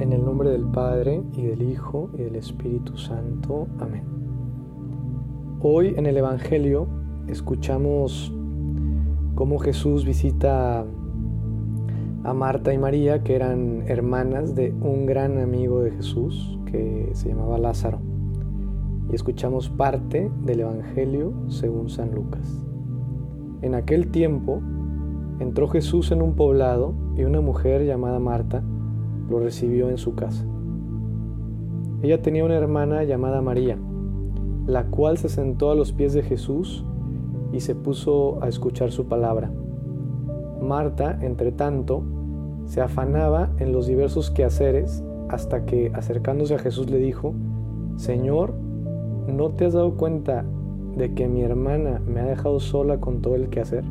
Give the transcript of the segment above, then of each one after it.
En el nombre del Padre, y del Hijo, y del Espíritu Santo. Amén. Hoy en el Evangelio escuchamos cómo Jesús visita a Marta y María, que eran hermanas de un gran amigo de Jesús, que se llamaba Lázaro. Y escuchamos parte del Evangelio según San Lucas. En aquel tiempo, entró Jesús en un poblado, y una mujer llamada Marta lo recibió en su casa. Ella tenía una hermana llamada María, la cual se sentó a los pies de Jesús y se puso a escuchar su palabra. Marta, entre tanto, se afanaba en los diversos quehaceres hasta que, acercándose a Jesús, le dijo: «Señor, ¿no te has dado cuenta de que mi hermana me ha dejado sola con todo el quehacer?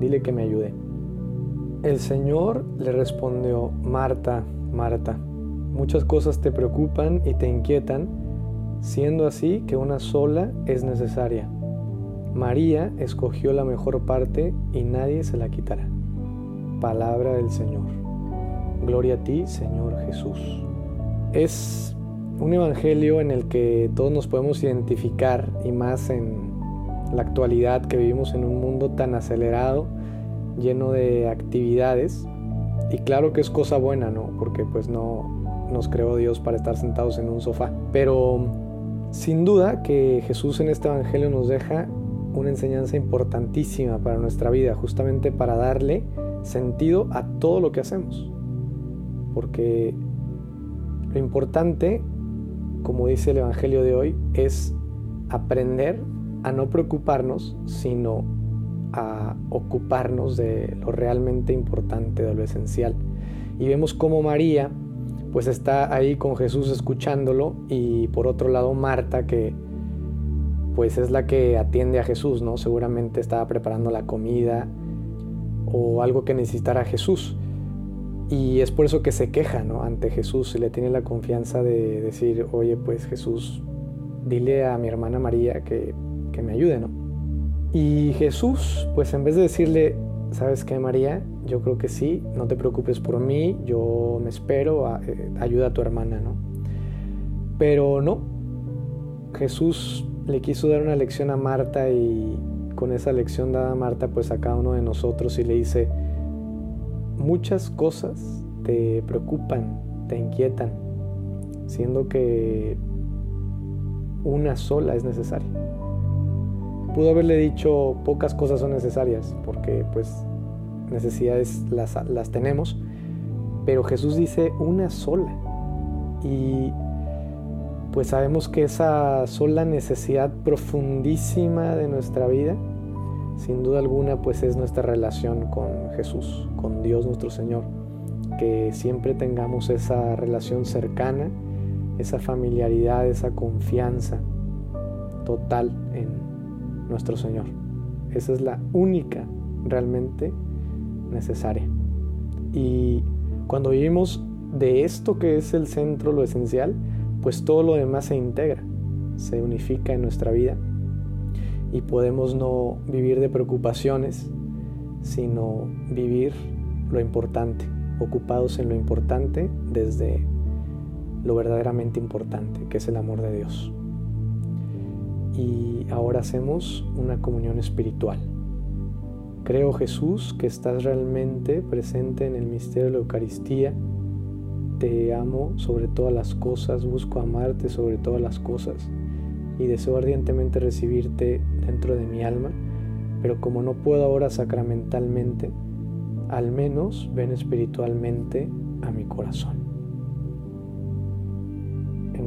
Dile que me ayude». El Señor le respondió: «Marta, Marta, muchas cosas te preocupan y te inquietan, siendo así que una sola es necesaria. María escogió la mejor parte y nadie se la quitará». Palabra del Señor. Gloria a ti, Señor Jesús. Es un evangelio en el que todos nos podemos identificar, y más en la actualidad, que vivimos en un mundo tan acelerado, lleno de actividades. Y claro que es cosa buena, ¿no? Porque pues no nos creó Dios para estar sentados en un sofá. Pero sin duda que Jesús en este evangelio nos deja una enseñanza importantísima para nuestra vida, justamente para darle sentido a todo lo que hacemos. Porque lo importante, como dice el evangelio de hoy, es aprender a no preocuparnos, sino a ocuparnos de lo realmente importante, de lo esencial. Y vemos cómo María pues está ahí con Jesús escuchándolo, y por otro lado Marta, que pues es la que atiende a Jesús, ¿no? Seguramente estaba preparando la comida o algo que necesitara Jesús, y es por eso que se queja, ¿no?, ante Jesús, y le tiene la confianza de decir: «Oye, pues Jesús, dile a mi hermana María que me ayude, ¿no?». Y Jesús, pues en vez de decirle: «¿Sabes qué, María? Yo creo que sí, no te preocupes por mí, yo me espero, ayuda a tu hermana», ¿no? Pero no, Jesús le quiso dar una lección a Marta, y con esa lección dada a Marta, pues a cada uno de nosotros, y le dice: «Muchas cosas te preocupan, te inquietan, siendo que una sola es necesaria». Pudo haberle dicho: «Pocas cosas son necesarias», porque pues necesidades las tenemos, pero Jesús dice: «Una sola». Y pues sabemos que esa sola necesidad profundísima de nuestra vida, sin duda alguna, pues es nuestra relación con Jesús, con Dios nuestro Señor. Que siempre tengamos esa relación cercana, esa familiaridad, esa confianza total en nuestro Señor. Esa es la única realmente necesaria. Y cuando vivimos de esto que es el centro, lo esencial, pues todo lo demás se integra, se unifica en nuestra vida, y podemos no vivir de preocupaciones, sino vivir lo importante, ocupados en lo importante desde lo verdaderamente importante, que es el amor de Dios. Y ahora hacemos una comunión espiritual. Creo, Jesús, que estás realmente presente en el misterio de la Eucaristía. Te amo sobre todas las cosas, busco amarte sobre todas las cosas, y deseo ardientemente recibirte dentro de mi alma, pero como no puedo ahora sacramentalmente, al menos ven espiritualmente a mi corazón. En